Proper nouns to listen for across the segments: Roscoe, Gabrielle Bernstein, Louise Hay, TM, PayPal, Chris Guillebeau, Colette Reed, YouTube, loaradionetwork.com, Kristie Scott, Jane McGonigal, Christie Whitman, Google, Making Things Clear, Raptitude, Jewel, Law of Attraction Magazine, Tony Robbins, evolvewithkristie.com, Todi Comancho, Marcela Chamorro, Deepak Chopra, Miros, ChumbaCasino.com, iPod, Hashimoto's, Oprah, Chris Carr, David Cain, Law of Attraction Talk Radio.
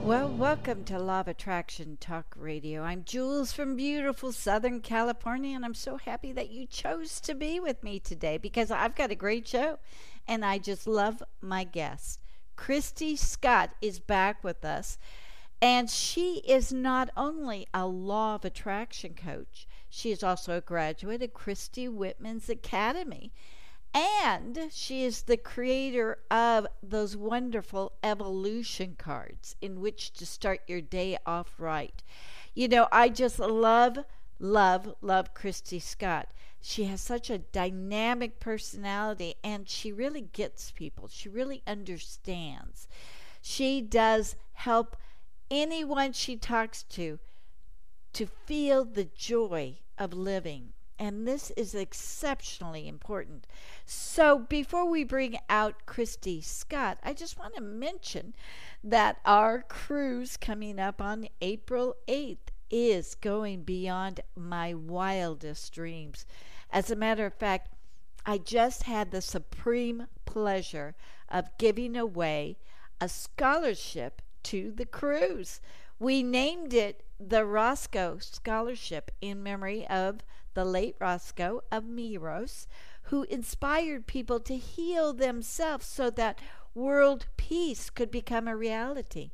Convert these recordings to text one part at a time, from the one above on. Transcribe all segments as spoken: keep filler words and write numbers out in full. Well, welcome to Law of Attraction Talk Radio. I'm Jules from beautiful Southern California, and I'm so happy that you chose to be with me today because I've got a great show, and I just love my guests. Kristie Scott is back with us, and she is not only a Law of Attraction coach, she is also a graduate of Christie Whitman's Academy, and she is the creator of those wonderful Evolution Cards in which to start your day off right. You know, I just love, love, love Kristie Scott. She has such a dynamic personality, and she really gets people. She really understands. She does help anyone she talks to to feel the joy of living, and this is exceptionally important. So before we bring out Kristie Scott, I just want to mention that our cruise coming up on April eighth is going beyond my wildest dreams. As a matter of fact, I just had the supreme pleasure of giving away a scholarship to the cruise. We named it the Roscoe Scholarship in memory of the late Roscoe of Miros, who inspired people to heal themselves so that world peace could become a reality.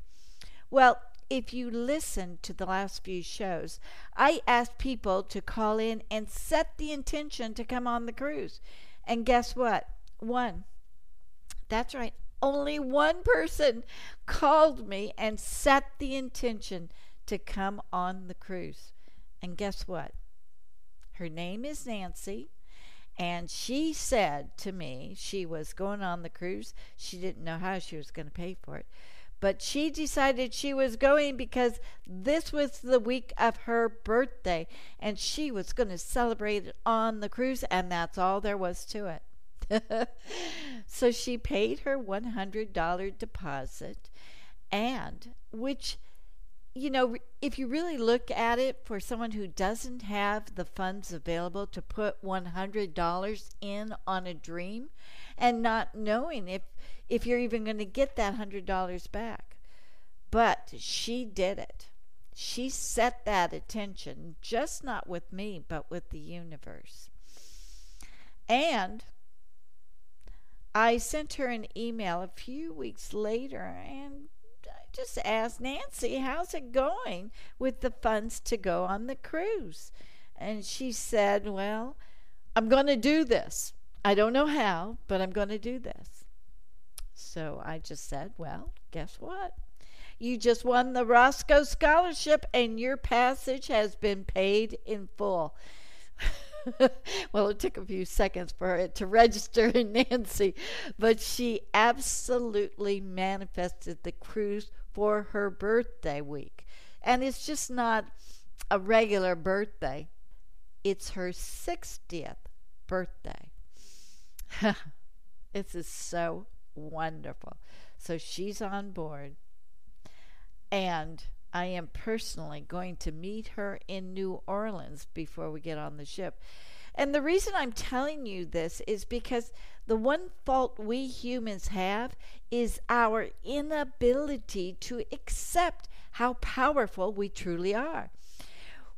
Well, if you listened to the last few shows, I asked people to call in and set the intention to come on the cruise. And guess what? One. That's right. Only one person called me and set the intention to come on the cruise. And guess what? Her name is Nancy. And she said to me she was going on the cruise. She didn't know how she was going to pay for it. But she decided she was going because this was the week of her birthday, and she was going to celebrate it on the cruise, and that's all there was to it. So she paid her one hundred dollars deposit, and which, you know, if you really look at it, for someone who doesn't have the funds available to put one hundred dollars in on a dream and not knowing if if you're even going to get that one hundred dollars back. But she did it. She set that attention, just not with me, but with the universe. And I sent her an email a few weeks later, and I just asked Nancy, how's it going with the funds to go on the cruise? And she said, well, I'm going to do this. I don't know how, but I'm going to do this. So I just said, well, guess what? You just won the Roscoe Scholarship, and your passage has been paid in full. Well, it took a few seconds for it to register in Nancy, but she absolutely manifested the cruise for her birthday week. And it's just not a regular birthday. It's her sixtieth birthday. This is so wonderful. So she's on board, and I am personally going to meet her in New Orleans before we get on the ship. And the reason I'm telling you this is because the one fault we humans have is our inability to accept how powerful we truly are.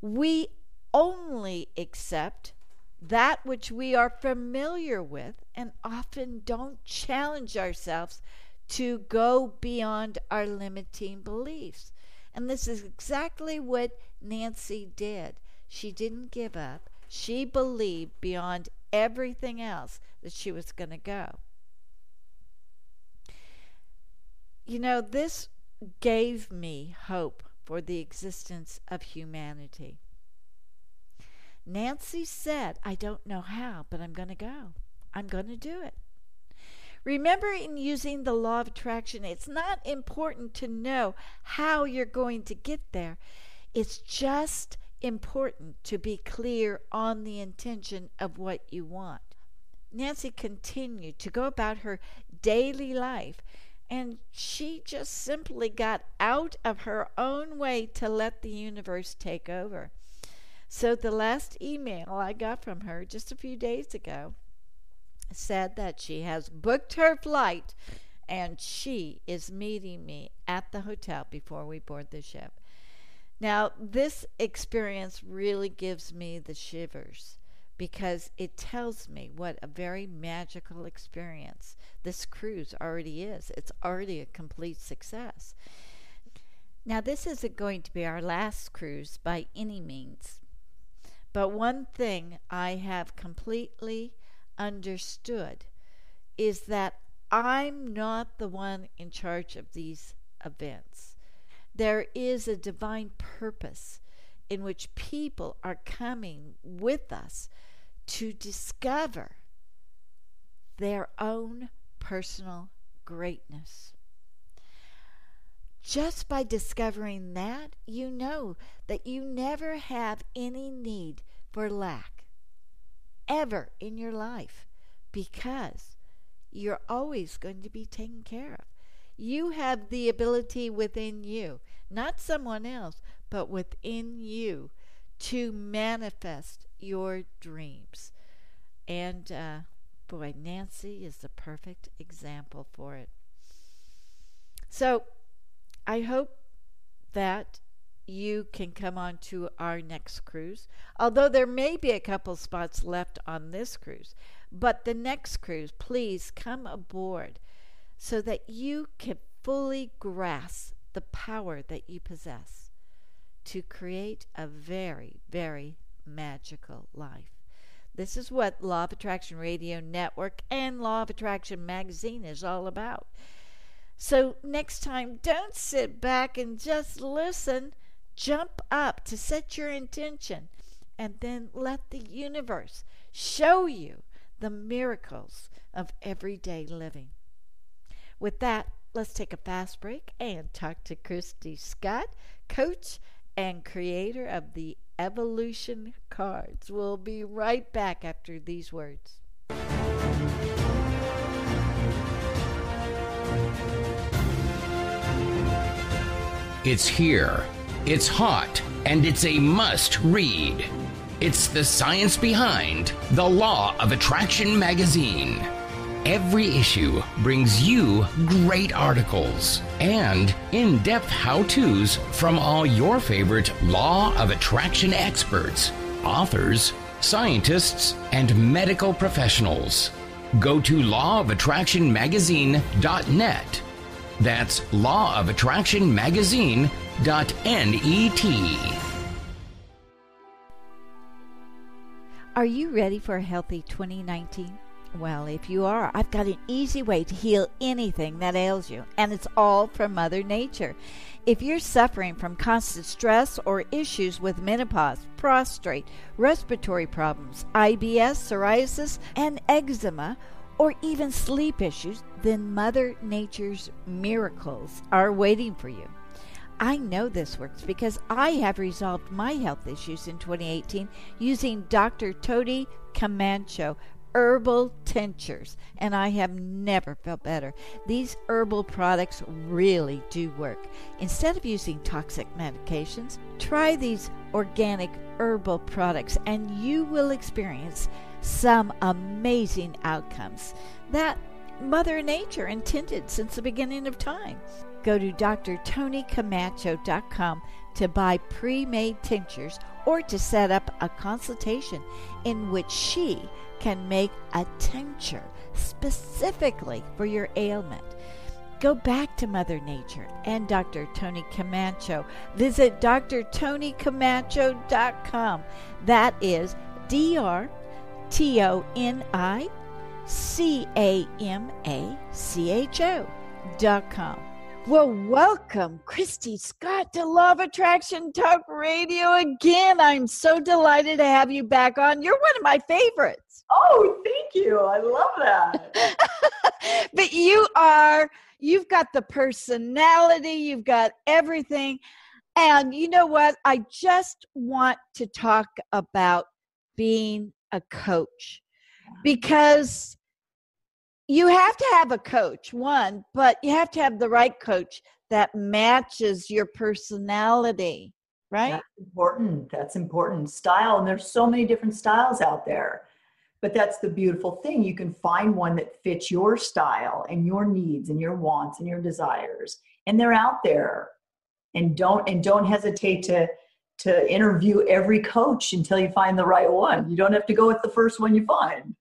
We only accept that which we are familiar with, and often don't challenge ourselves to go beyond our limiting beliefs. And this is exactly what Nancy did. She didn't give up. She believed beyond everything else that she was going to go. You know, this gave me hope for the existence of humanity. Nancy said, I don't know how, but I'm going to go. I'm going to do it. Remember, in using the law of attraction, it's not important to know how you're going to get there. It's just important to be clear on the intention of what you want. Nancy continued to go about her daily life, and she just simply got out of her own way to let the universe take over. So the last email I got from her just a few days ago said that she has booked her flight and she is meeting me at the hotel before we board the ship. Now, this experience really gives me the shivers, because it tells me what a very magical experience this cruise already is. It's already a complete success. Now, this isn't going to be our last cruise by any means, but one thing I have completely understood is that I'm not the one in charge of these events. There is a divine purpose in which people are coming with us to discover their own personal greatness. Just by discovering that, you know that you never have any need for lack, ever in your life, because you're always going to be taken care of. You have the ability within you, not someone else, but within you, to manifest your dreams. And uh, boy, Nancy is the perfect example for it. So I hope that you can come on to our next cruise, although there may be a couple spots left on this cruise. But the next cruise, please come aboard so that you can fully grasp the power that you possess to create a very, very magical life. This is what Law of Attraction Radio Network and Law of Attraction Magazine is all about. So next time, don't sit back and just listen. Jump up to set your intention, and then let the universe show you the miracles of everyday living. With that, let's take a fast break and talk to Kristie Scott, coach and creator of the Evolution Cards. We'll be right back after these words. It's here, it's hot, and it's a must read. It's the science behind the Law of Attraction Magazine. Every issue brings you great articles and in-depth how-tos from all your favorite Law of Attraction experts, authors, scientists, and medical professionals. Go to law of attraction magazine dot net. That's law of attraction magazine dot net. Are you ready for a healthy twenty nineteen? Well, if you are, I've got an easy way to heal anything that ails you, and it's all from Mother Nature. If you're suffering from constant stress or issues with menopause, prostate, respiratory problems, I B S, psoriasis, and eczema, or even sleep issues, then Mother Nature's miracles are waiting for you. I know this works because I have resolved my health issues in twenty eighteen using Doctor Todi Comancho herbal tinctures, and I have never felt better. These herbal products really do work. Instead of using toxic medications, try these organic herbal products and you will experience some amazing outcomes that Mother Nature intended since the beginning of time. Go to dr tony camacho dot com to buy pre-made tinctures or to set up a consultation in which she can make a tincture specifically for your ailment. Go back to Mother Nature and Doctor Todi Comancho. Visit dr tony camacho dot com. That is D R T O N I C A M A C H O dot com. Well, welcome, Kristie Scott, to Law of Attraction Talk Radio again. I'm so delighted to have you back on. You're one of my favorites. Oh, thank you. I love that. But you are, you've got the personality, you've got everything. And you know what? I just want to talk about being a coach, because you have to have a coach, one, but you have to have the right coach that matches your personality, right? That's important. That's important. Style. And there's so many different styles out there. But that's the beautiful thing. You can find one that fits your style and your needs and your wants and your desires. And they're out there. And don't and don't hesitate to to interview every coach until you find the right one. You don't have to go with the first one you find.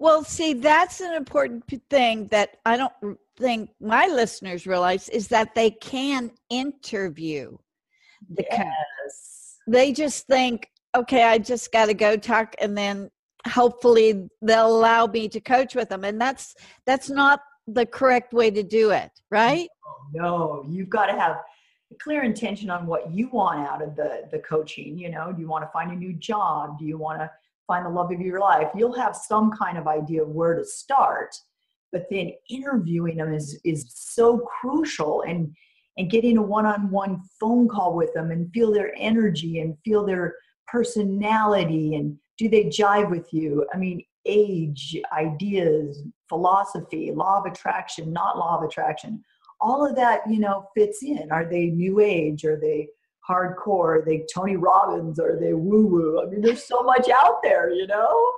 Well, see, that's an important thing that I don't think my listeners realize, is that they can interview the yes. coach. They just think, okay, I just got to go talk, and then hopefully they'll allow me to coach with them. And that's that's not the correct way to do it, right? No, you've got to have clear intention on what you want out of the, the coaching. You know, do you want to find a new job? Do you want to find the love of your life? You'll have some kind of idea of where to start, but then interviewing them is, is so crucial, and, and getting a one-on-one phone call with them and feel their energy and feel their personality, and do they jive with you? I mean, age, ideas, philosophy, law of attraction, not law of attraction, all of that, you know, fits in. Are they new age? Are they hardcore? Are they Tony Robbins? Are they woo-woo? I mean, there's so much out there, you know?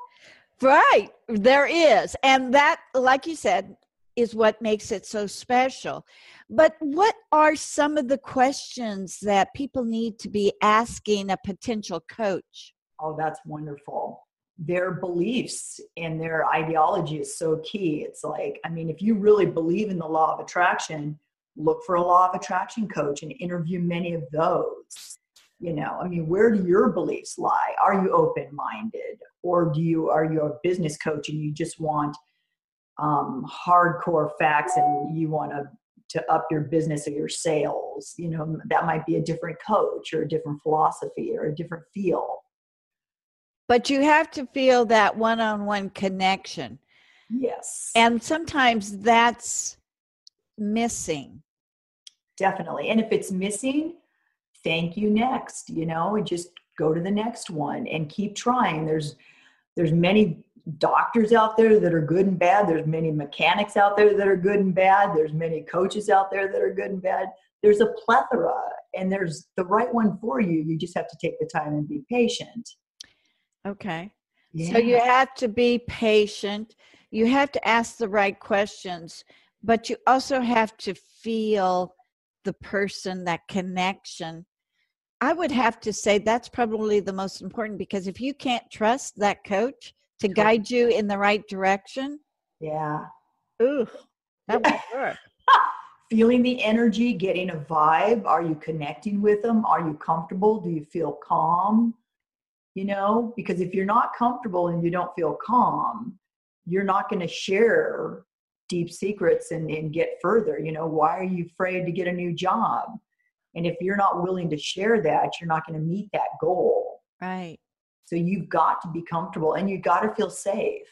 Right. There is. And that, like you said, is what makes it so special. But what are some of the questions that people need to be asking a potential coach? Oh, that's wonderful. Their beliefs and their ideology is so key. It's like, I mean, if you really believe in the law of attraction, look for a law of attraction coach and interview many of those. You know, I mean, where do your beliefs lie? Are you open-minded, or do you, are you a business coach and you just want um, hardcore facts and you want to, to up your business or your sales? You know, that might be a different coach or a different philosophy or a different field. But you have to feel that one-on-one connection. Yes. And sometimes that's missing. Definitely. And if it's missing, thank you next, you know, just go to the next one and keep trying. There's, there's many doctors out there that are good and bad. There's many mechanics out there that are good and bad. There's many coaches out there that are good and bad. There's a plethora, and there's the right one for you. You just have to take the time and be patient. Okay. Yeah. So you have to be patient. You have to ask the right questions, but you also have to feel the person, that connection. I would have to say that's probably the most important, because if you can't trust that coach to guide you in the right direction. Yeah. Ooh, that would work. Feeling the energy, getting a vibe. Are you connecting with them? Are you comfortable? Do you feel calm? You know, because if you're not comfortable and you don't feel calm, you're not going to share deep secrets and, and get further. You know, why are you afraid to get a new job? And if you're not willing to share that, you're not going to meet that goal. Right. So you've got to be comfortable, and you've got to feel safe.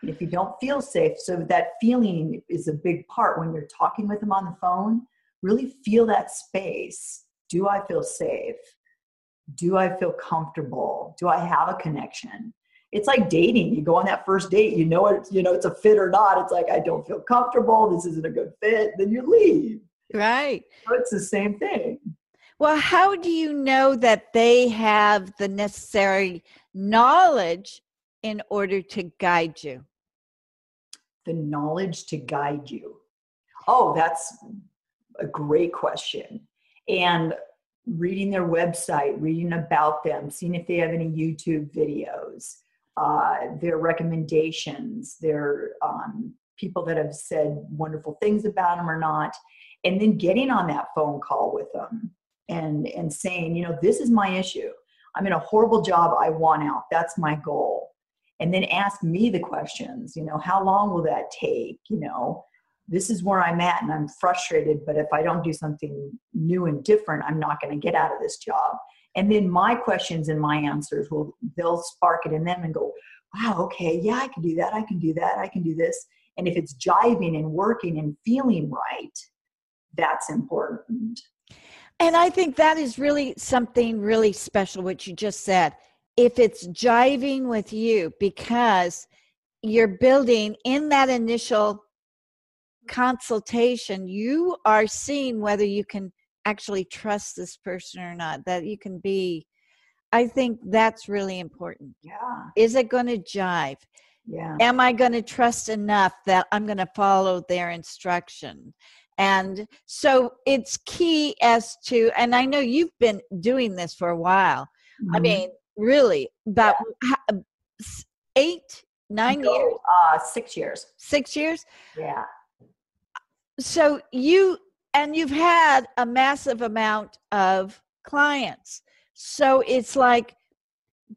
And if you don't feel safe, so that feeling is a big part when you're talking with them on the phone. Really feel that space. Do I feel safe? Do I feel comfortable? Do I have a connection? It's like dating. You go on that first date, you know it, you know it's a fit or not. It's like, I don't feel comfortable. This isn't a good fit. Then you leave. Right. So it's the same thing. Well, how do you know that they have the necessary knowledge in order to guide you? The knowledge to guide you. Oh, that's a great question. And reading their website, reading about them, seeing if they have any YouTube videos, uh, their recommendations, their um, people that have said wonderful things about them or not, and then getting on that phone call with them and, and saying, you know, this is my issue. I'm in a horrible job. I want out. That's my goal. And then ask me the questions, you know, how long will that take? You know, this is where I'm at and I'm frustrated, but if I don't do something new and different, I'm not going to get out of this job. And then my questions and my answers will, they'll spark it in them and go, wow, okay, yeah, I can do that. I can do that. I can do this. And if it's jiving and working and feeling right, that's important. And I think that is really something really special, what you just said. If it's jiving with you, because you're building in that initial consultation, you are seeing whether you can actually trust this person or not, that you can be, I think that's really important. Yeah. Is it going to jive? Yeah. Am I going to trust enough that I'm going to follow their instruction? And so it's key as to, and I know you've been doing this for a while. Mm-hmm. I mean, really, about yeah. eight, nine no, years? Uh, six years. Six years? Yeah. So you, and you've had a massive amount of clients. So it's like,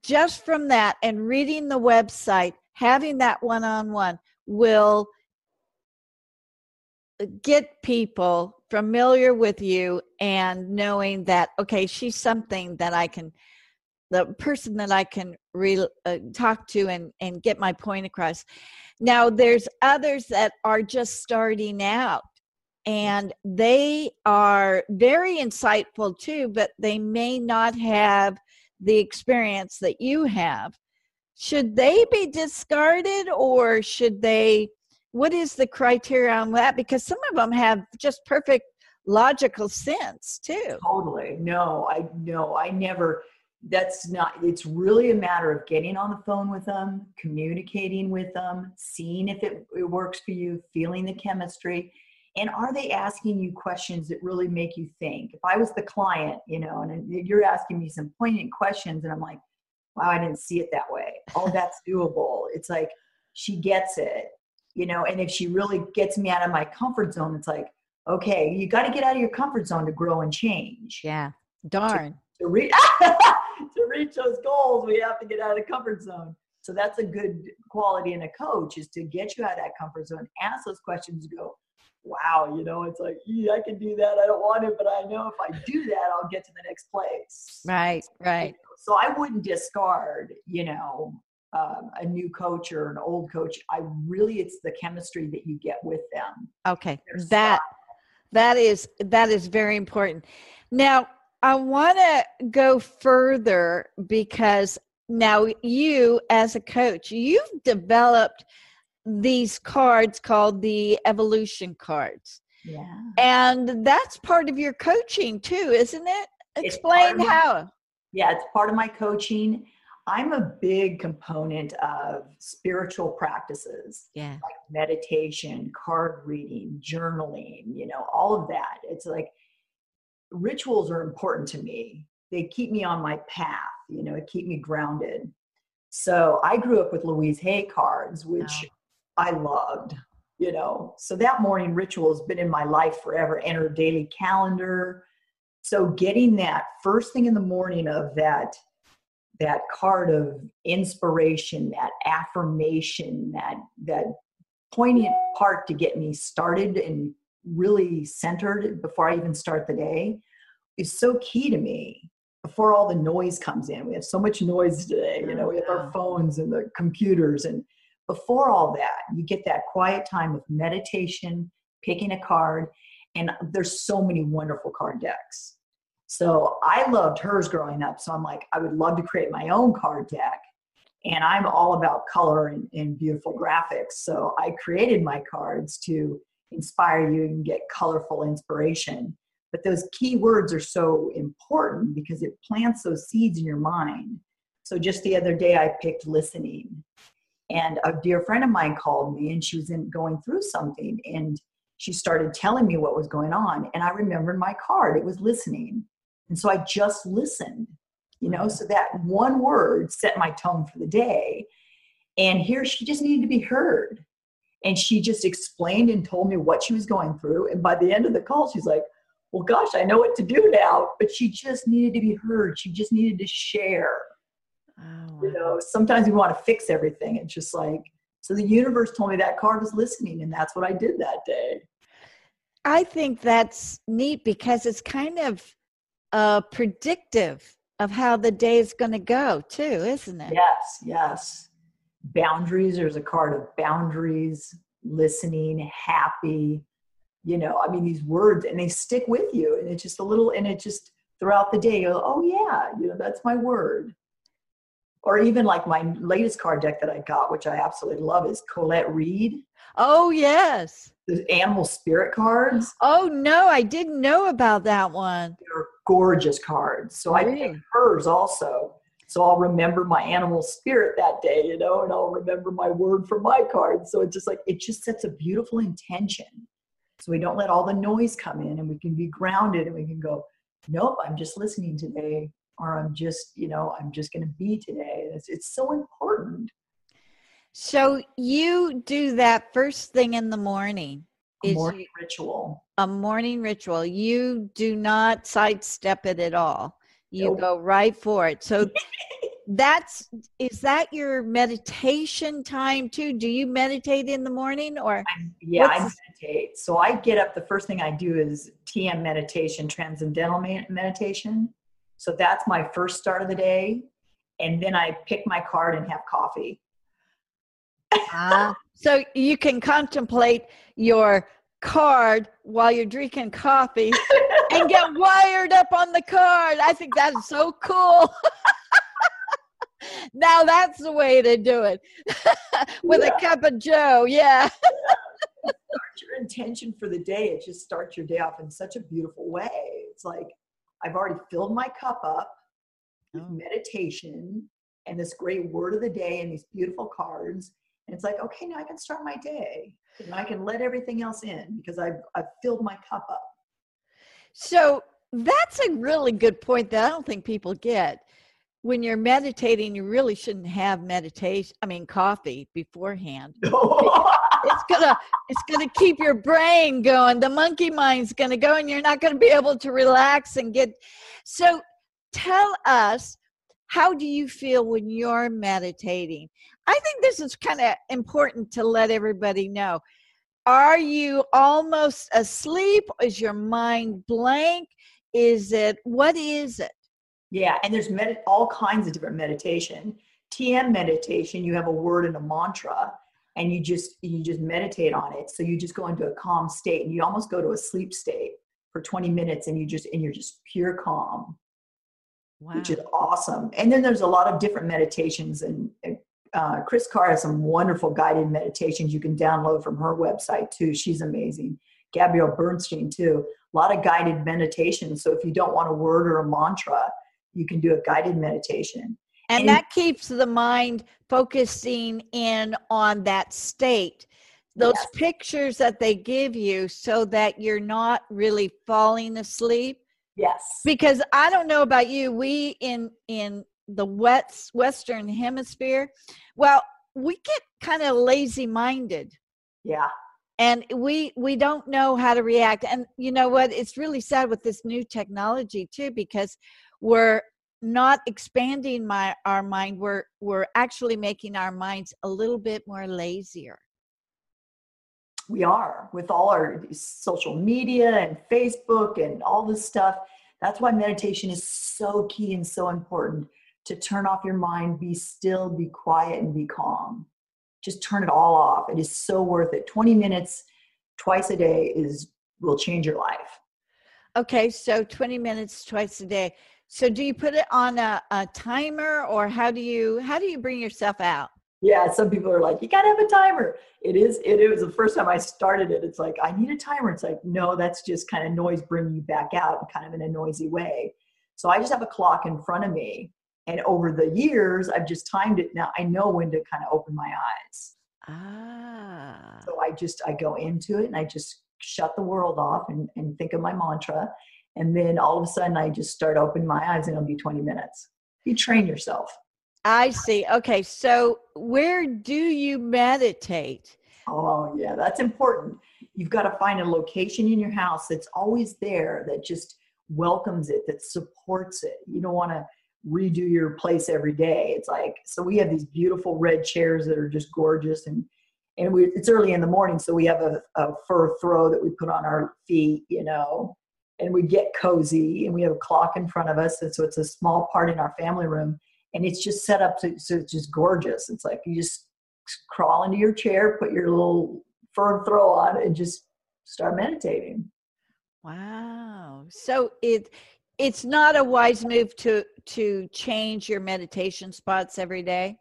just from that and reading the website, having that one-on-one will get people familiar with you and knowing that, okay, she's something that I can, the person that I can re- uh, talk to and, and get my point across. Now, there's others that are just starting out and they are very insightful too, but they may not have the experience that you have. Should they be discarded or should they, what is the criteria on that? Because some of them have just perfect logical sense too. Totally. No, I no, I never, that's not, it's really a matter of getting on the phone with them, communicating with them, seeing if it, it works for you, feeling the chemistry. And are they asking you questions that really make you think? If I was the client, you know, and you're asking me some poignant questions and I'm like, wow, I didn't see it that way. Oh, that's doable. It's like, she gets it, you know, and if she really gets me out of my comfort zone, it's like, okay, you got to get out of your comfort zone to grow and change. Yeah. Darn. To, to, re- to reach those goals, we have to get out of the comfort zone. So that's a good quality in a coach, is to get you out of that comfort zone, ask those questions, go, wow, you know, it's like, yeah, I can do that. I don't want it, but I know if I do that, I'll get to the next place. Right, right. So I wouldn't discard, you know, um, a new coach or an old coach. I really, it's the chemistry that you get with them. Okay. There's that, that is, that is very important. Now I want to go further, because now you as a coach, you've developed these cards called the Evolution Cards. Yeah. And that's part of your coaching too, isn't it? Explain how. Yeah, it's part of my coaching. I'm a big component of spiritual practices, yeah, like meditation, card reading, journaling, you know, all of that. It's like rituals are important to me. They keep me on my path, you know, it keep me grounded. So I grew up with Louise Hay cards, which wow. I loved, you know, so that morning ritual has been in my life forever, and her daily calendar. So getting that first thing in the morning of that, that card of inspiration, that affirmation, that, that poignant part to get me started and really centered before I even start the day is so key to me. Before all the noise comes in, we have so much noise today, you know, we have our phones and the computers, and before all that, you get that quiet time of meditation, picking a card, and there's so many wonderful card decks. So I loved hers growing up. So I'm like, I would love to create my own card deck. And I'm all about color and, and beautiful graphics. So I created my cards to inspire you and get colorful inspiration. But those key words are so important because it plants those seeds in your mind. So just the other day, I picked listening. And a dear friend of mine called me, and she was in, going through something, and she started telling me what was going on. And I remembered my card. It was listening. And so I just listened, you know, so that one word set my tone for the day. And here she just needed to be heard. And she just explained and told me what she was going through. And by the end of the call, she's like, well, gosh, I know what to do now. But she just needed to be heard. She just needed to share. Oh, you know, sometimes we want to fix everything. It's just like, so the universe told me that card was listening, and that's what I did that day. I think that's neat because it's kind of uh, predictive of how the day is going to go too, isn't it? Yes, yes. Boundaries, there's a card of boundaries, listening, happy, you know, I mean, these words, and they stick with you, and it's just a little, and it just throughout the day, you're, oh yeah, you know, that's my word. Or even like my latest card deck that I got, which I absolutely love, is Colette Reed. Oh, yes. The animal spirit cards. Oh, no, I didn't know about that one. They're gorgeous cards. So really? I picked hers also. So I'll remember my animal spirit that day, you know, and I'll remember my word for my card. So it's just like, it just sets a beautiful intention. So we don't let all the noise come in, and we can be grounded, and we can go, nope, I'm just listening today. Or I'm just, you know, I'm just going to be today. It's, it's so important. So you do that first thing in the morning. A morning you, ritual. A morning ritual. You do not sidestep it at all. You nope. go right for it. So that's, is that your meditation time too? Do you meditate in the morning or? I, yeah, I meditate. So I get up, the first thing I do is T M meditation, transcendental meditation. So that's my first start of the day. And then I pick my card and have coffee. Ah, so you can contemplate your card while you're drinking coffee and get wired up on the card. I think that's so cool. Now that's the way to do it. With yeah. a cup of joe. Yeah. Start your intention for the day. It just starts your day off in such a beautiful way. It's like, I've already filled my cup up with oh. meditation and this great word of the day and these beautiful cards. And it's like, okay, now I can start my day. And I can let everything else in because I've, I've filled my cup up. So that's a really good point that I don't think people get. When you're meditating, you really shouldn't have meditation. I mean, coffee beforehand. It's gonna, it's gonna keep your brain going. The monkey mind's gonna go, and you're not gonna be able to relax and get. So, tell us, how do you feel when you're meditating? I think this is kind of important to let everybody know. Are you almost asleep? Is your mind blank? Is it? What is it? Yeah, and there's med- all kinds of different meditation. T M meditation. You have a word and a mantra. And you just you just meditate on it. So you just go into a calm state, and you almost go to a sleep state for twenty minutes, and you just and you're just pure calm, wow. which is awesome. And then there's a lot of different meditations, and uh, Chris Carr has some wonderful guided meditations you can download from her website too. She's amazing. Gabrielle Bernstein too. A lot of guided meditations. So if you don't want a word or a mantra, you can do a guided meditation. And, and that keeps the mind focusing in on that state, those yes. pictures that they give you so that you're not really falling asleep. Yes. Because I don't know about you, we in in the West, Western Hemisphere, well, we get kind of lazy-minded. Yeah. And we we don't know how to react. And you know what? It's really sad with this new technology, too, because we're not expanding my our mind, we're we're actually making our minds a little bit more lazier. We are, with all our social media and Facebook and all this stuff. That's why meditation is so key and so important, to turn off your mind, be still, be quiet, and be calm. Just turn it all off. It is so worth it. twenty minutes twice a day is will change your life. Okay, so twenty minutes twice a day. So do you put it on a, a timer, or how do you how do you bring yourself out? Yeah, some people are like, you gotta have a timer. It is it, it was the first time I started it. It's like, I need a timer. It's like, no, that's just kind of noise bringing you back out, kind of in a noisy way. So I just have a clock in front of me, and over the years I've just timed it. Now I know when to kind of open my eyes. Ah. So I just I go into it, and I just shut the world off and, and think of my mantra. And then all of a sudden I just start opening my eyes, and it'll be twenty minutes. You train yourself. I see. Okay. So where do you meditate? Oh yeah, that's important. You've got to find a location in your house that's always there, that just welcomes it, that supports it. You don't want to redo your place every day. It's like, so we have these beautiful red chairs that are just gorgeous, and and we, it's early in the morning. So we have a, a fur throw that we put on our feet, you know, and we get cozy, and we have a clock in front of us. And so it's a small part in our family room, and it's just set up to, so it's just gorgeous. It's like, you just crawl into your chair, put your little fur throw on, and just start meditating. Wow. So it it's not a wise move to to change your meditation spots every day?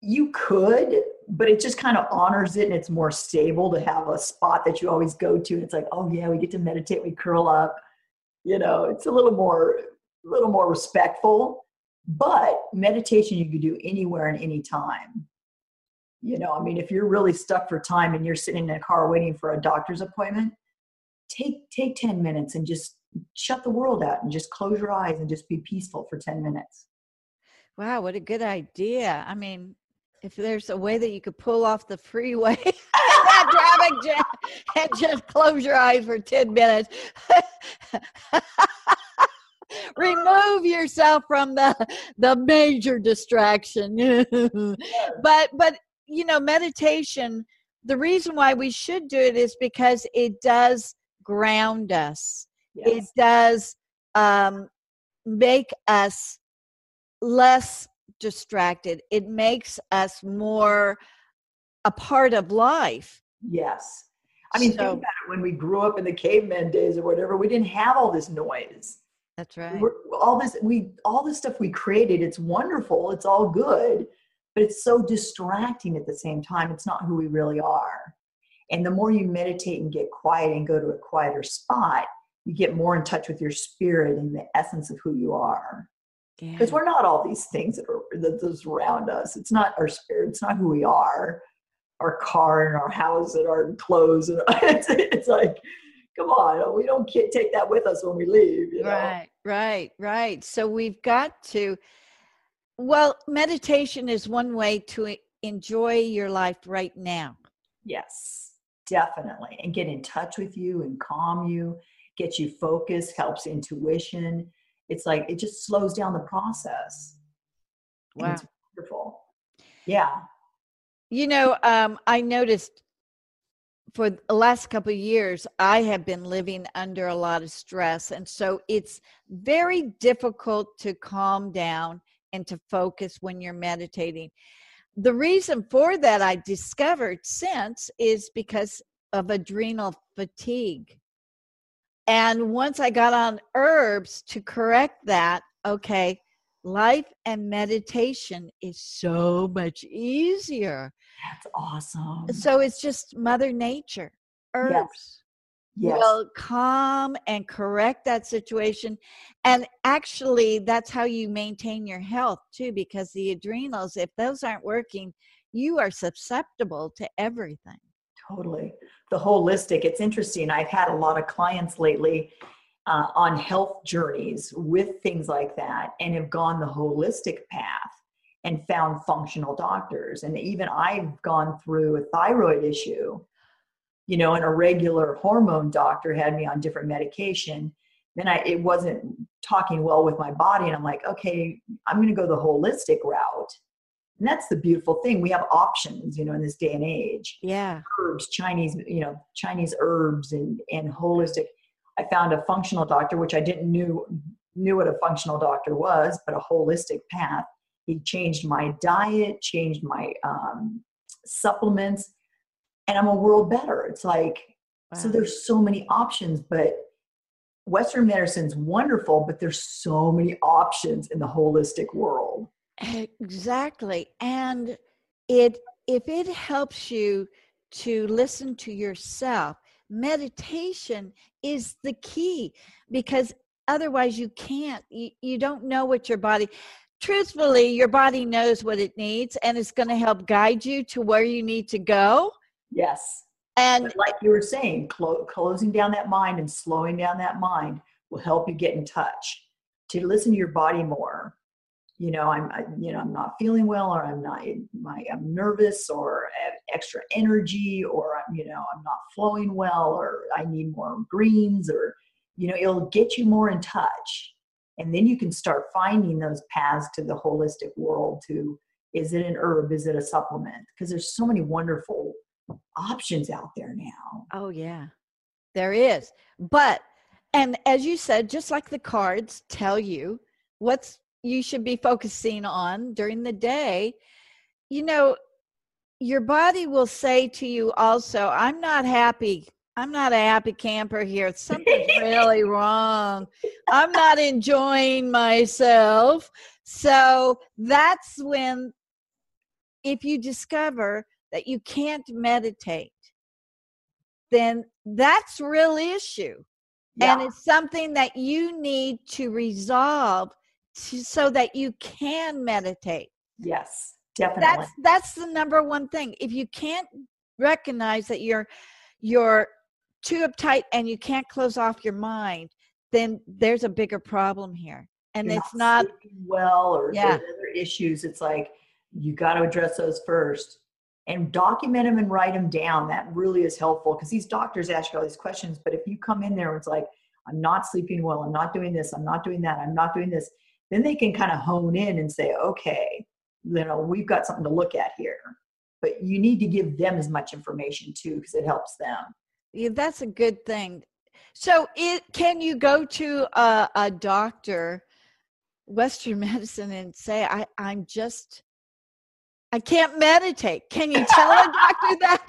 You could, but it just kind of honors it, and it's more stable to have a spot that you always go to. And it's like, oh yeah, we get to meditate, we curl up. You know, it's a little more, a little more respectful. But meditation you can do anywhere and any time. You know, I mean, if you're really stuck for time and you're sitting in a car waiting for a doctor's appointment, take take ten minutes and just shut the world out and just close your eyes and just be peaceful for ten minutes. Wow, what a good idea. I mean, if there's a way that you could pull off the freeway that traffic jam and just close your eyes for ten minutes. Remove yourself from the the major distraction. But but you know, meditation, the reason why we should do it is because it does ground us. Yes. It does um, make us less distracted. It makes us more a part of life. Yes. I mean, so, think about it. When we grew up in the caveman days or whatever, we didn't have all this noise. That's right. We're, all this we all this stuff we created, it's wonderful, it's all good, but it's so distracting at the same time. It's not who we really are. And the more you meditate and get quiet and go to a quieter spot, you get more in touch with your spirit and the essence of who you are. Because we're not all these things that are that those around us. It's not our spirit, it's not who we are, our car and our house and our clothes. And it's, it's like, come on, we don't take that with us when we leave, you know? Right, right, right. So we've got to, well, meditation is one way to enjoy your life right now. Yes, definitely. And get in touch with you and calm you, get you focused, helps intuition. It's like, it just slows down the process. Wow. And it's wonderful. Yeah. You know, um, I noticed for the last couple of years, I have been living under a lot of stress. And so it's very difficult to calm down and to focus when you're meditating. The reason for that, I discovered since, is because of adrenal fatigue. And once I got on herbs to correct that, okay, life and meditation is so much easier. That's awesome. So it's just Mother Nature. Herbs yes. Yes. will calm and correct that situation. And actually, that's how you maintain your health too, because the adrenals, if those aren't working, you are susceptible to everything. Totally. The holistic. It's interesting. I've had a lot of clients lately uh, on health journeys with things like that and have gone the holistic path and found functional doctors. And even I've gone through a thyroid issue, you know, and a regular hormone doctor had me on different medication. Then I, it wasn't talking well with my body. And I'm like, okay, I'm going to go the holistic route. And that's the beautiful thing. We have options, you know, in this day and age. Yeah. Herbs, Chinese, you know, Chinese herbs and, and holistic. I found a functional doctor, which I didn't knew, knew what a functional doctor was, but a holistic path. He changed my diet, changed my um, supplements, and I'm a world better. It's like, wow. So there's so many options, but Western medicine's wonderful, but there's so many options in the holistic world. Exactly. And it if it helps you to listen to yourself, meditation is the key, because otherwise you can't, you, you don't know what your body, truthfully, your body knows what it needs, and it's going to help guide you to where you need to go. Yes. And but like you were saying, clo- closing down that mind and slowing down that mind will help you get in touch, to listen to your body more. You know, I'm, I, you know, I'm not feeling well, or I'm not, my, I'm nervous, or I have extra energy, or, you know, I'm not flowing well, or I need more greens, or, you know, it'll get you more in touch. And then you can start finding those paths to the holistic world, to, is it an herb? Is it a supplement? Because there's so many wonderful options out there now. Oh yeah, there is. But, and as you said, just like the cards tell you what's, you should be focusing on during the day, you know, your body will say to you also, I'm not happy. I'm not a happy camper here. Something's really wrong. I'm not enjoying myself. So that's when, if you discover that you can't meditate, then that's a real issue. Yeah. And it's something that you need to resolve to, so that you can meditate. Yes, definitely. That's that's the number one thing. If you can't recognize that you're you're too uptight and you can't close off your mind, then there's a bigger problem here. And you're it's not, not well or yeah. other issues. It's like you got to address those first and document them and write them down. That really is helpful because these doctors ask you all these questions. But if you come in there and it's like, I'm not sleeping well, I'm not doing this, I'm not doing that, I'm not doing this, then they can kind of hone in and say, okay, you know, we've got something to look at here. But you need to give them as much information too, because it helps them. Yeah, that's a good thing. So it, can you go to a, a doctor, Western medicine, and say, I, I'm just, I can't meditate. Can you tell a doctor that?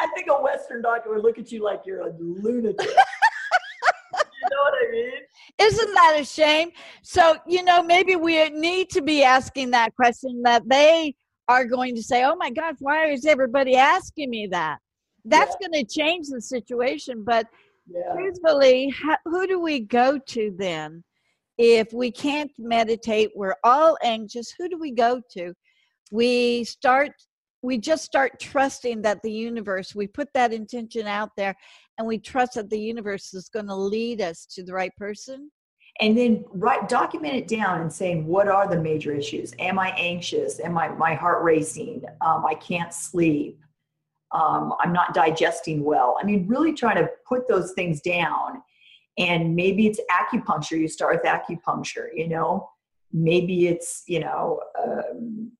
I think a Western doctor would look at you like you're a lunatic. You know what I mean? Isn't that a shame? So, you know, maybe we need to be asking that question that they are going to say, oh my God, why is everybody asking me that? That's yeah. going to change the situation. But yeah. truthfully, who do we go to then? If we can't meditate, we're all anxious. Who do we go to? We start, we just start trusting that the universe, we put that intention out there and we trust that the universe is going to lead us to the right person. And then write, document it down and saying, what are the major issues? Am I anxious? Am I, my heart racing? Um, I can't sleep. Um, I'm not digesting well. I mean, really try to put those things down. And maybe it's acupuncture. You start with acupuncture, you know, maybe it's, you know, um,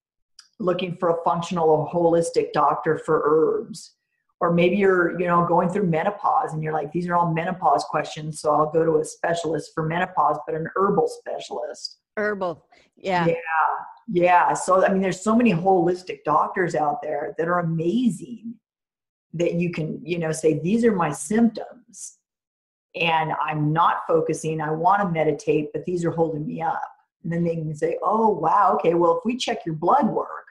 looking for a functional or holistic doctor for herbs, or maybe you're, you know, going through menopause and you're like, these are all menopause questions. So I'll go to a specialist for menopause, but an herbal specialist. Herbal. Yeah. Yeah. Yeah. So, I mean, there's so many holistic doctors out there that are amazing that you can, you know, say, these are my symptoms. And I'm not focusing. I want to meditate, but these are holding me up. And then they can say, oh, wow, okay, well, if we check your blood work,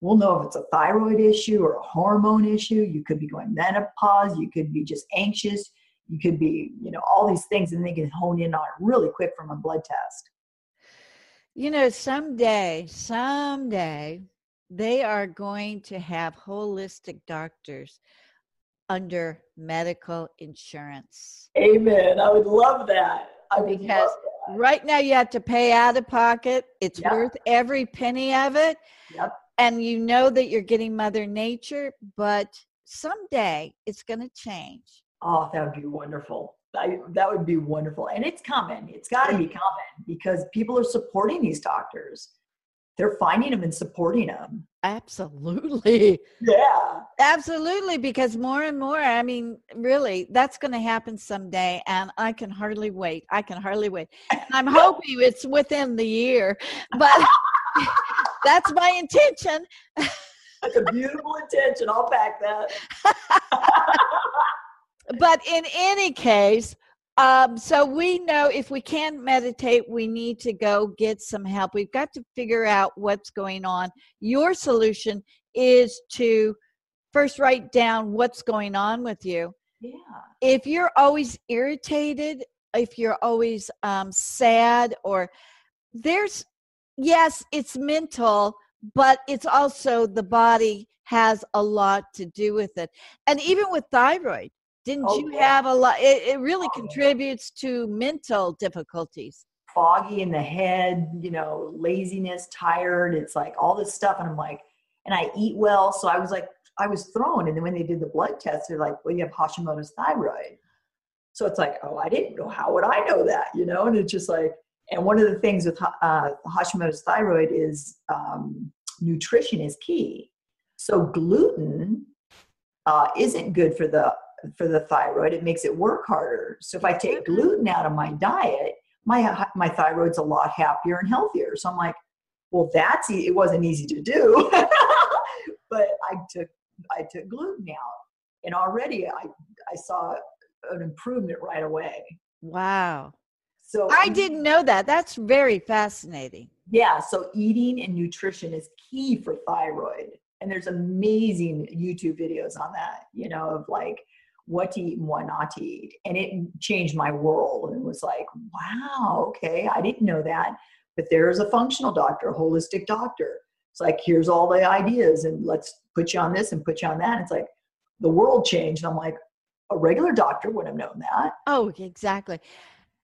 we'll know if it's a thyroid issue or a hormone issue. You could be going menopause. You could be just anxious. You could be, you know, all these things. And they can hone in on it really quick from a blood test. You know, someday, someday, they are going to have holistic doctors under medical insurance. Amen. I would love that. I would because love that. Right now you have to pay out of pocket. It's yep. worth every penny of it. Yep. And you know that you're getting Mother Nature, but someday it's going to change. Oh, that would be wonderful. I, that would be wonderful. And it's coming. It's got to be coming because people are supporting these doctors. They're finding them and supporting them. Absolutely. Yeah. Absolutely. Because more and more, I mean, really, that's going to happen someday. And I can hardly wait. I can hardly wait. And I'm hoping it's within the year. But that's my intention. That's a beautiful intention. I'll pack that. But in any case, Um, so we know if we can't meditate, we need to go get some help. We've got to figure out what's going on. Your solution is to first write down what's going on with you. Yeah. If you're always irritated, if you're always um, sad, or there's, yes, it's mental, but it's also the body has a lot to do with it. And even with thyroid. Didn't oh, you yeah. have a lot? It, it really oh, contributes yeah. to mental difficulties. Foggy in the head, you know, laziness, tired. It's like all this stuff. And I'm like, and I eat well. So I was like, I was thrown. And then when they did the blood test, they're like, well, you have Hashimoto's thyroid. So it's like, oh, I didn't know. How would I know that? You know? And it's just like, and one of the things with uh, Hashimoto's thyroid is um, nutrition is key. So gluten uh, isn't good for the for the thyroid. It makes it work harder. So if I take gluten out of my diet, my my thyroid's a lot happier and healthier. So I'm like, well, that's e- it wasn't easy to do, but I took I took gluten out, and already I, I saw an improvement right away. Wow. So I didn't know that. That's very fascinating. Yeah. So eating and nutrition is key for thyroid. And there's amazing YouTube videos on that, you know, of like what to eat and what not to eat. And it changed my world and was like, wow, okay, I didn't know that. But there's a functional doctor, a holistic doctor. It's like, here's all the ideas and let's put you on this and put you on that. And it's like the world changed. And I'm like, a regular doctor would have known that. Oh, exactly.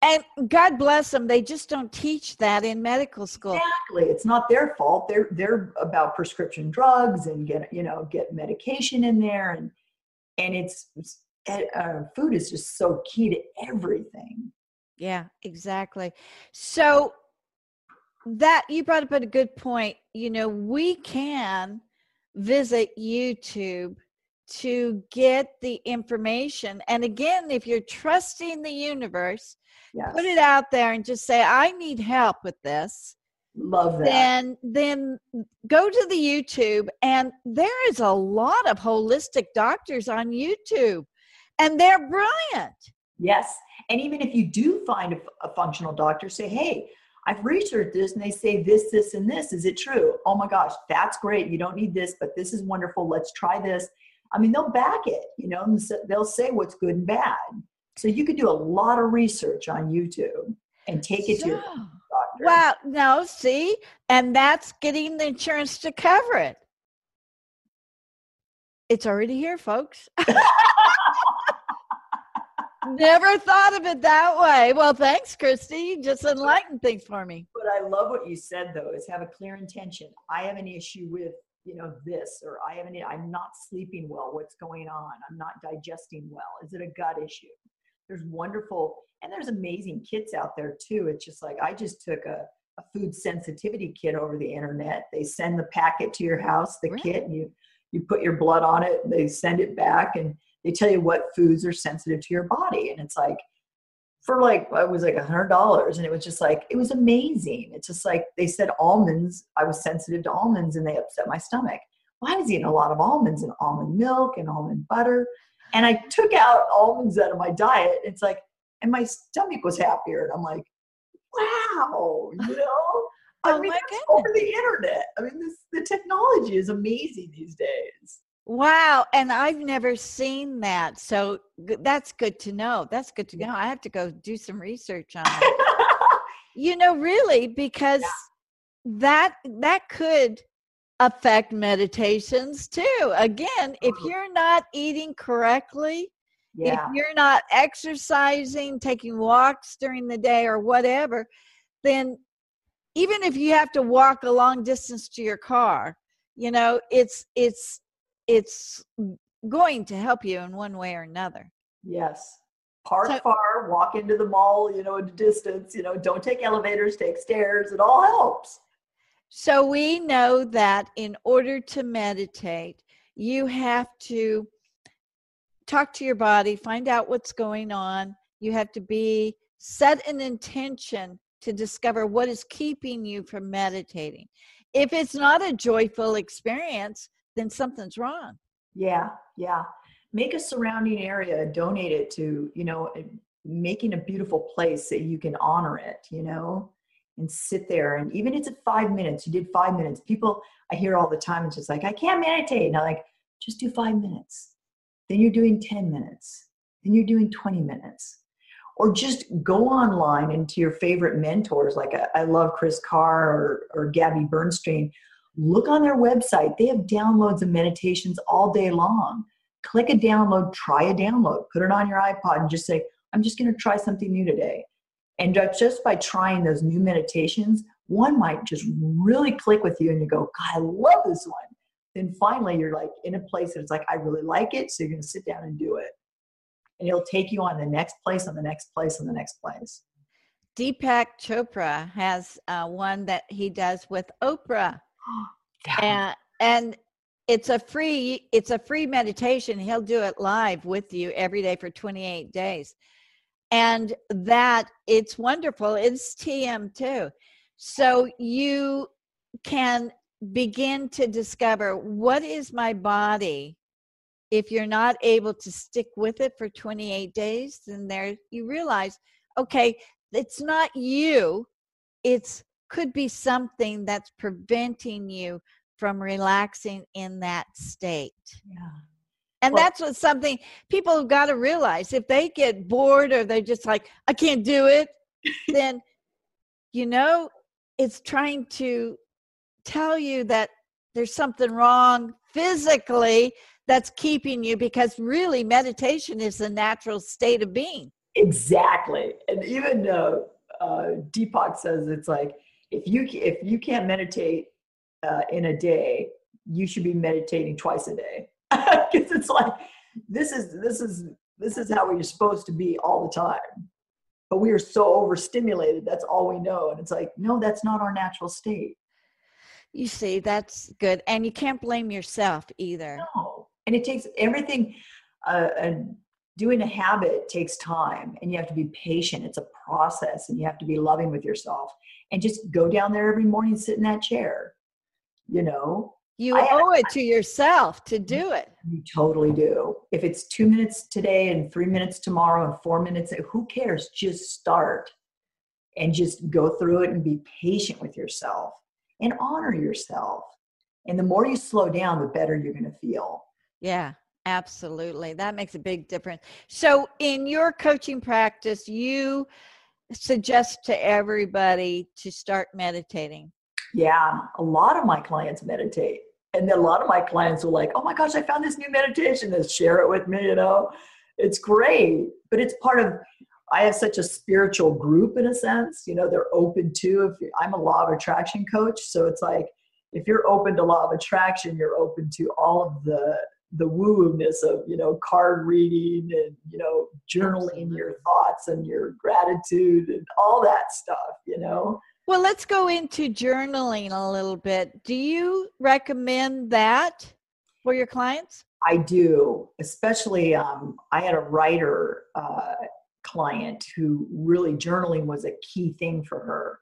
And God bless them. They just don't teach that in medical school. Exactly. It's not their fault. They're, they're about prescription drugs and get, you know, get medication in there. And, and it's, uh, food is just so key to everything. Yeah, exactly. So that you brought up a good point. You know, we can visit YouTube to get the information. And again, if you're trusting the universe, yes, put it out there and just say, I need help with this. Love that. Then, then go to the YouTube, and there is a lot of holistic doctors on YouTube, and they're brilliant. Yes. And even if you do find a, a functional doctor, say, hey, I've researched this and they say this, this, and this. Is it true? Oh my gosh, that's great. You don't need this, but this is wonderful. Let's try this. I mean, they'll back it, you know, and they'll say what's good and bad. So you could do a lot of research on YouTube and take it so, to your doctor. Wow. No, see, and that's getting the insurance to cover it. It's already here, folks. Never thought of it that way. Well, thanks, Kristie. You just enlightened things for me. But I love what you said, though, is have a clear intention. I have an issue with, you know, this, or I haven't, I'm not sleeping well. What's going on? I'm not digesting well. Is it a gut issue? There's wonderful, and there's amazing kits out there too. It's just like, I just took a, a food sensitivity kit over the internet. They send the packet to your house, the really? kit, and you, you put your blood on it and they send it back and they tell you what foods are sensitive to your body. And it's like, for like, it was like a hundred dollars. And it was just like, it was amazing. It's just like, they said almonds, I was sensitive to almonds and they upset my stomach. Well, I was eating a lot of almonds and almond milk and almond butter. And I took out almonds out of my diet. It's like, and my stomach was happier. And I'm like, wow, you know, I oh mean, it's over the internet. I mean, this, the technology is amazing these days. Wow. And I've never seen that. So that's good to know. That's good to know. I have to go do some research on it. You know, really, because yeah. that that could affect meditations too. Again, if you're not eating correctly, yeah. if you're not exercising, taking walks during the day or whatever, then even if you have to walk a long distance to your car, you know, it's it's it's going to help you in one way or another. Yes. Park so, far, walk into the mall, you know, at a distance, you know, don't take elevators, take stairs. It all helps. So we know that in order to meditate, you have to talk to your body, find out what's going on. You have to be set an intention to discover what is keeping you from meditating. If it's not a joyful experience, then something's wrong. Yeah. Yeah. Make a surrounding area, donate it to, you know, making a beautiful place that you can honor it, you know, and sit there. And even if it's at five minutes, you did five minutes. People I hear all the time, it's just like, I can't meditate. And I'm like, just do five minutes. Then you're doing ten minutes. Then you're doing twenty minutes. Or just go online into your favorite mentors. Like I, I love Chris Carr or, or Gabby Bernstein. Look on their website. They have downloads and meditations all day long. Click a download, try a download, put it on your iPod and just say, I'm just going to try something new today. And just by trying those new meditations, one might just really click with you and you go, God, I love this one. Then finally you're like in a place that it's like, I really like it. So you're going to sit down and do it. And it'll take you on the next place, on the next place, on the next place. Deepak Chopra has uh, one that he does with Oprah. And, and it's a free, it's a free meditation. He'll do it live with you every day for twenty-eight days. And that it's wonderful. It's T M too. So you can begin to discover, what is my body If you're not able to stick with it for twenty-eight days, then there you realize, okay, it's not you. It's could be something that's preventing you from relaxing in that state. Yeah. And well, that's what something people have got to realize. If they get bored or they're just like, I can't do it, then, you know, it's trying to tell you that there's something wrong physically that's keeping you, because really meditation is the natural state of being. Exactly. And even uh, uh, Deepak says it's like, if you if you can't meditate uh, in a day, you should be meditating twice a day. Because it's like, this is this is this is how we're supposed to be all the time, but we are so overstimulated. That's all we know, and it's like, no, that's not our natural state. You see, that's good, and you can't blame yourself either. No, and it takes everything. Uh, uh, doing a habit takes time, and you have to be patient. It's a process, and you have to be loving with yourself, and just go down there every morning, sit in that chair, you know. You owe it to yourself to do it. You totally do. If it's two minutes today and three minutes tomorrow and four minutes, who cares? Just start and just go through it and be patient with yourself and honor yourself. And the more you slow down, the better you're going to feel. Yeah, absolutely. That makes a big difference. So in your coaching practice, you suggest to everybody to start meditating. Yeah, a lot of my clients meditate. And then a lot of my clients are like, oh my gosh, I found this new meditation. They share it with me, you know. It's great. But it's part of, I have such a spiritual group in a sense. You know, they're open to, if I'm a law of attraction coach. So it's like, if you're open to law of attraction, you're open to all of the, the woo-woo-ness of, you know, card reading and, you know, journaling your thoughts and your gratitude and all that stuff, you know. Well, let's go into journaling a little bit. Do you recommend that for your clients? I do, especially um, I had a writer uh, client who really journaling was a key thing for her.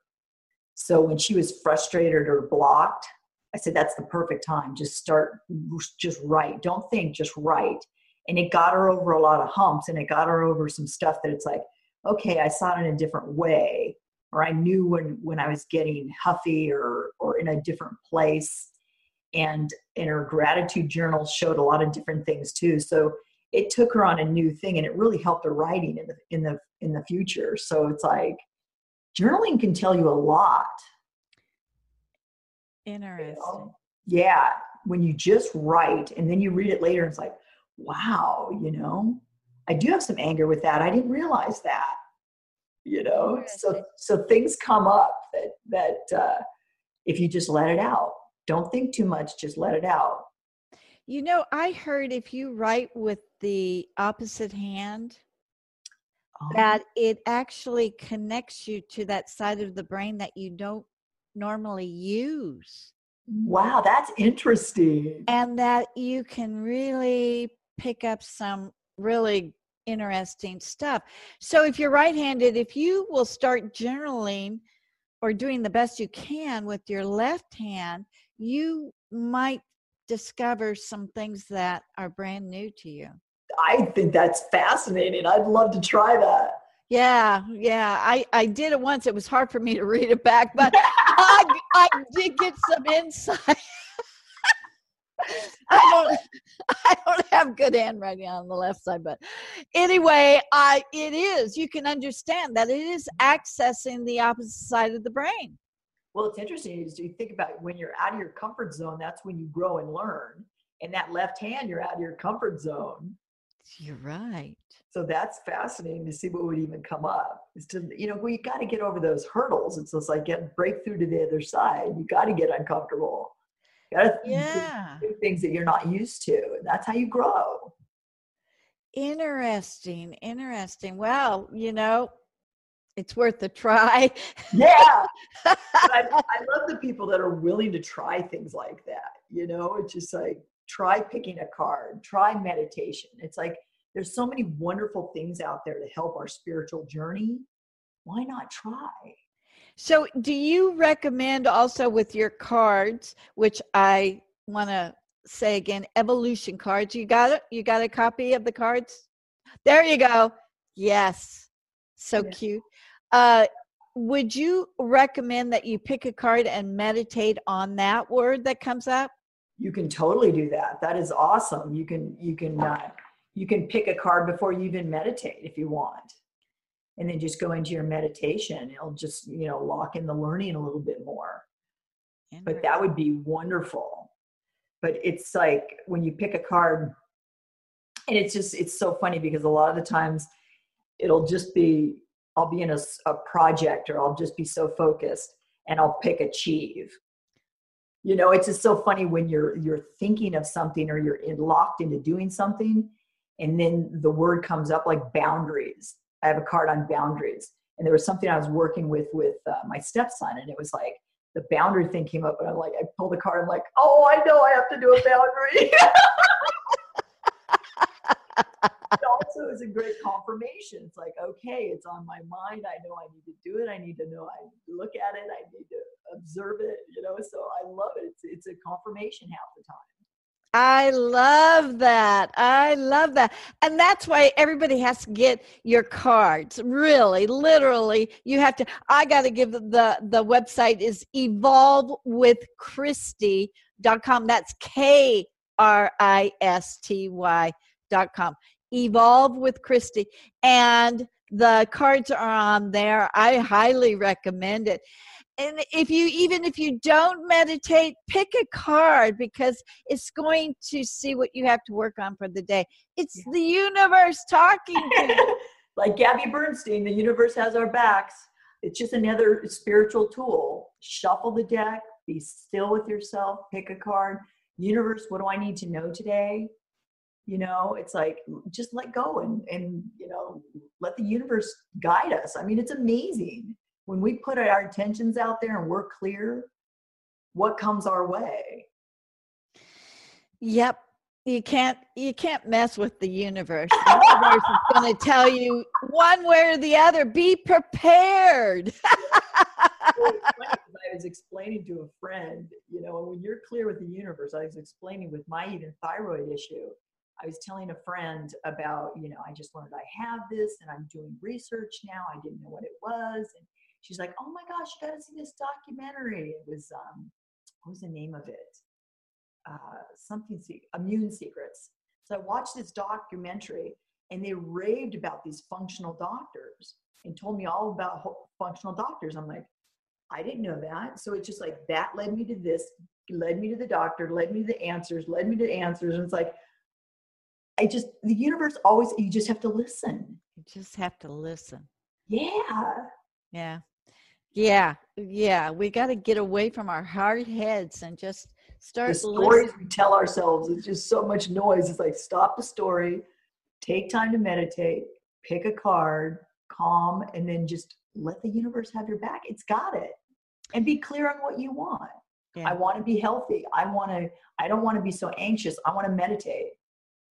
So when she was frustrated or blocked, I said, that's the perfect time. Just start, just write. Don't think, just write. And it got her over a lot of humps, and it got her over some stuff that it's like, okay, I saw it in a different way. Or I knew when, when I was getting huffy or or in a different place. And in her gratitude journal showed a lot of different things too. So it took her on a new thing, and it really helped her writing in the in the in the future. So it's like journaling can tell you a lot. Interesting. You know? Yeah. When you just write and then you read it later, and it's like, wow, you know, I do have some anger with that. I didn't realize that. You know, so so things come up that that uh, if you just let it out, don't think too much, just let it out. You know, I heard if you write with the opposite hand, oh. that it actually connects you to that side of the brain that you don't normally use. Wow, that's interesting. And that you can really pick up some really interesting stuff. So if you're right-handed, if you will start journaling or doing the best you can with your left hand, you might discover some things that are brand new to you. I think that's fascinating. I'd love to try that. Yeah, yeah. I, I did it once. It was hard for me to read it back, but I, I did get some insight. I don't I don't have good handwriting on the left side, but anyway, I it is. You can understand that it is accessing the opposite side of the brain. Well, it's interesting. Is you think about it, when you're out of your comfort zone, that's when you grow and learn. And that left hand, you're out of your comfort zone. You're right. So that's fascinating to see what would even come up. It's to, you know, we got to get over those hurdles. It's just like get break through to the other side. You got to get uncomfortable. Yeah, do things that you're not used to. And that's how you grow. Interesting, interesting. Well, you know, it's worth a try. Yeah. I, I love the people that are willing to try things like that. You know, it's just like, try picking a card, try meditation. It's like, there's so many wonderful things out there to help our spiritual journey. Why not try? So do you recommend also with your cards, which I want to say again, Evolution Cards. You got it? You got a copy of the cards? There you go. Yes. So yeah. Cute. Uh, would you recommend that you pick a card and meditate on that word that comes up? You can totally do that. That is awesome. You can, you can, uh, you can pick a card before you even meditate if you want, and then just go into your meditation. It'll just, you know, lock in the learning a little bit more, but that would be wonderful. But it's like when you pick a card, and it's just, it's so funny because a lot of the times it'll just be, I'll be in a, a project, or I'll just be so focused and I'll pick achieve. You know, it's just so funny when you're, you're thinking of something, or you're in, locked into doing something, and then the word comes up, like boundaries. I have a card on boundaries, and there was something I was working with, with uh, my stepson, and it was like the boundary thing came up, and I'm like, I pulled the card. I'm like, oh, I know I have to do a boundary. It also is a great confirmation. It's like, okay, it's on my mind. I know I need to do it. I need to know, I look at it. I need to observe it, you know? So I love it. It's, it's a confirmation half the time. I love that. I love that. And that's why everybody has to get your cards. Really, literally, you have to. I got to give the, the website is evolve with kristie dot com. That's K R I S T Y dot com. Evolve with Kristie. And the cards are on there. I highly recommend it. And if you, even if you don't meditate, pick a card, because it's going to see what you have to work on for the day. It's yeah. the universe talking to you. Like Gabby Bernstein, the universe has our backs. It's just another spiritual tool. Shuffle the deck, be still with yourself, pick a card. Universe, what do I need to know today? You know, it's like, just let go and, and, you know, let the universe guide us. I mean, it's amazing. When we put our intentions out there and we're clear, what comes our way? Yep. You can't, you can't mess with the universe. The universe is going to tell you one way or the other. Be prepared. I was explaining to a friend, you know, when you're clear with the universe, I was explaining with my even thyroid issue. I was telling a friend about, you know, I just learned I have this, and I'm doing research now. I didn't know what it was. And she's like, oh my gosh, you got to see this documentary. It was, um, what was the name of it? Uh, something, se- Immune Secrets. So I watched this documentary, and they raved about these functional doctors and told me all about ho- functional doctors. I'm like, I didn't know that. So it's just like, that led me to this, led me to the doctor, led me to the answers, led me to answers. And it's like, I just, the universe always, you just have to listen. You just have to listen. Yeah. Yeah. Yeah. Yeah. We got to get away from our hard heads and just start. The stories listening. We tell ourselves, it's just so much noise. It's like, stop the story, take time to meditate, pick a card, calm, and then just let the universe have your back. It's got it. And be clear on what you want. Yeah. I want to be healthy. I want to, I don't want to be so anxious. I want to meditate.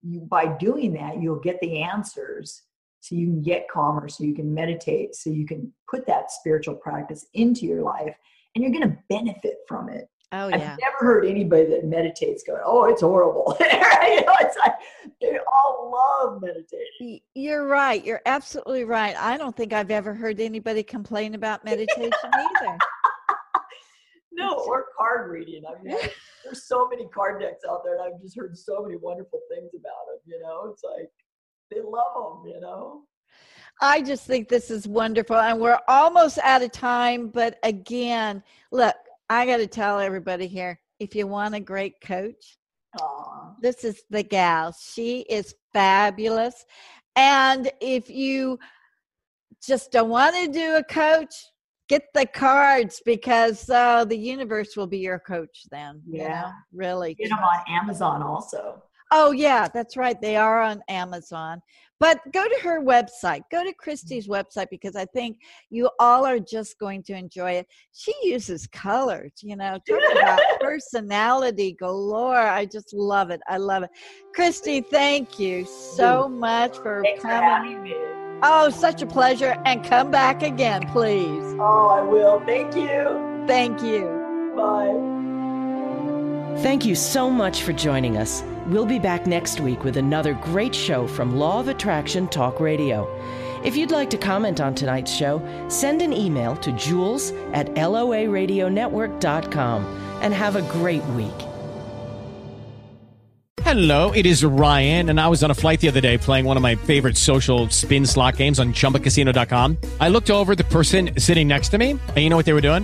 You, by doing that, you'll get the answers, so you can get calmer, so you can meditate, so you can put that spiritual practice into your life, and you're going to benefit from it. Oh, yeah. I've never heard anybody that meditates going, oh, it's horrible. You know, it's like, they all love meditating. You're right. You're absolutely right. I don't think I've ever heard anybody complain about meditation either. No, or card reading. I mean, there's so many card decks out there, and I've just heard so many wonderful things about them, you know? It's like, they love them, you know? I just think this is wonderful, and we're almost out of time, but again, look, I got to tell everybody here, if you want a great coach, aww, this is the gal. She is fabulous, and if you just don't want to do a coach, get the cards, because uh, the universe will be your coach then. Yeah. You know? Really. Get them on Amazon also. Oh, yeah, that's right. They are on Amazon. But go to her website. Go to Kristie's website, because I think you all are just going to enjoy it. She uses colors, you know, talking about personality galore. I just love it. I love it. Kristie, thank you so much for Thanks coming. For having me. Oh, such a pleasure. And come back again, please. Oh, I will. Thank you. Thank you. Bye. Thank you so much for joining us. We'll be back next week with another great show from Law of Attraction Talk Radio. If you'd like to comment on tonight's show, send an email to Jules at L O A radio network dot com and have a great week. Hello, it is Ryan, and I was on a flight the other day playing one of my favorite social spin slot games on Chumba Casino dot com. I looked over at the person sitting next to me, and you know what they were doing?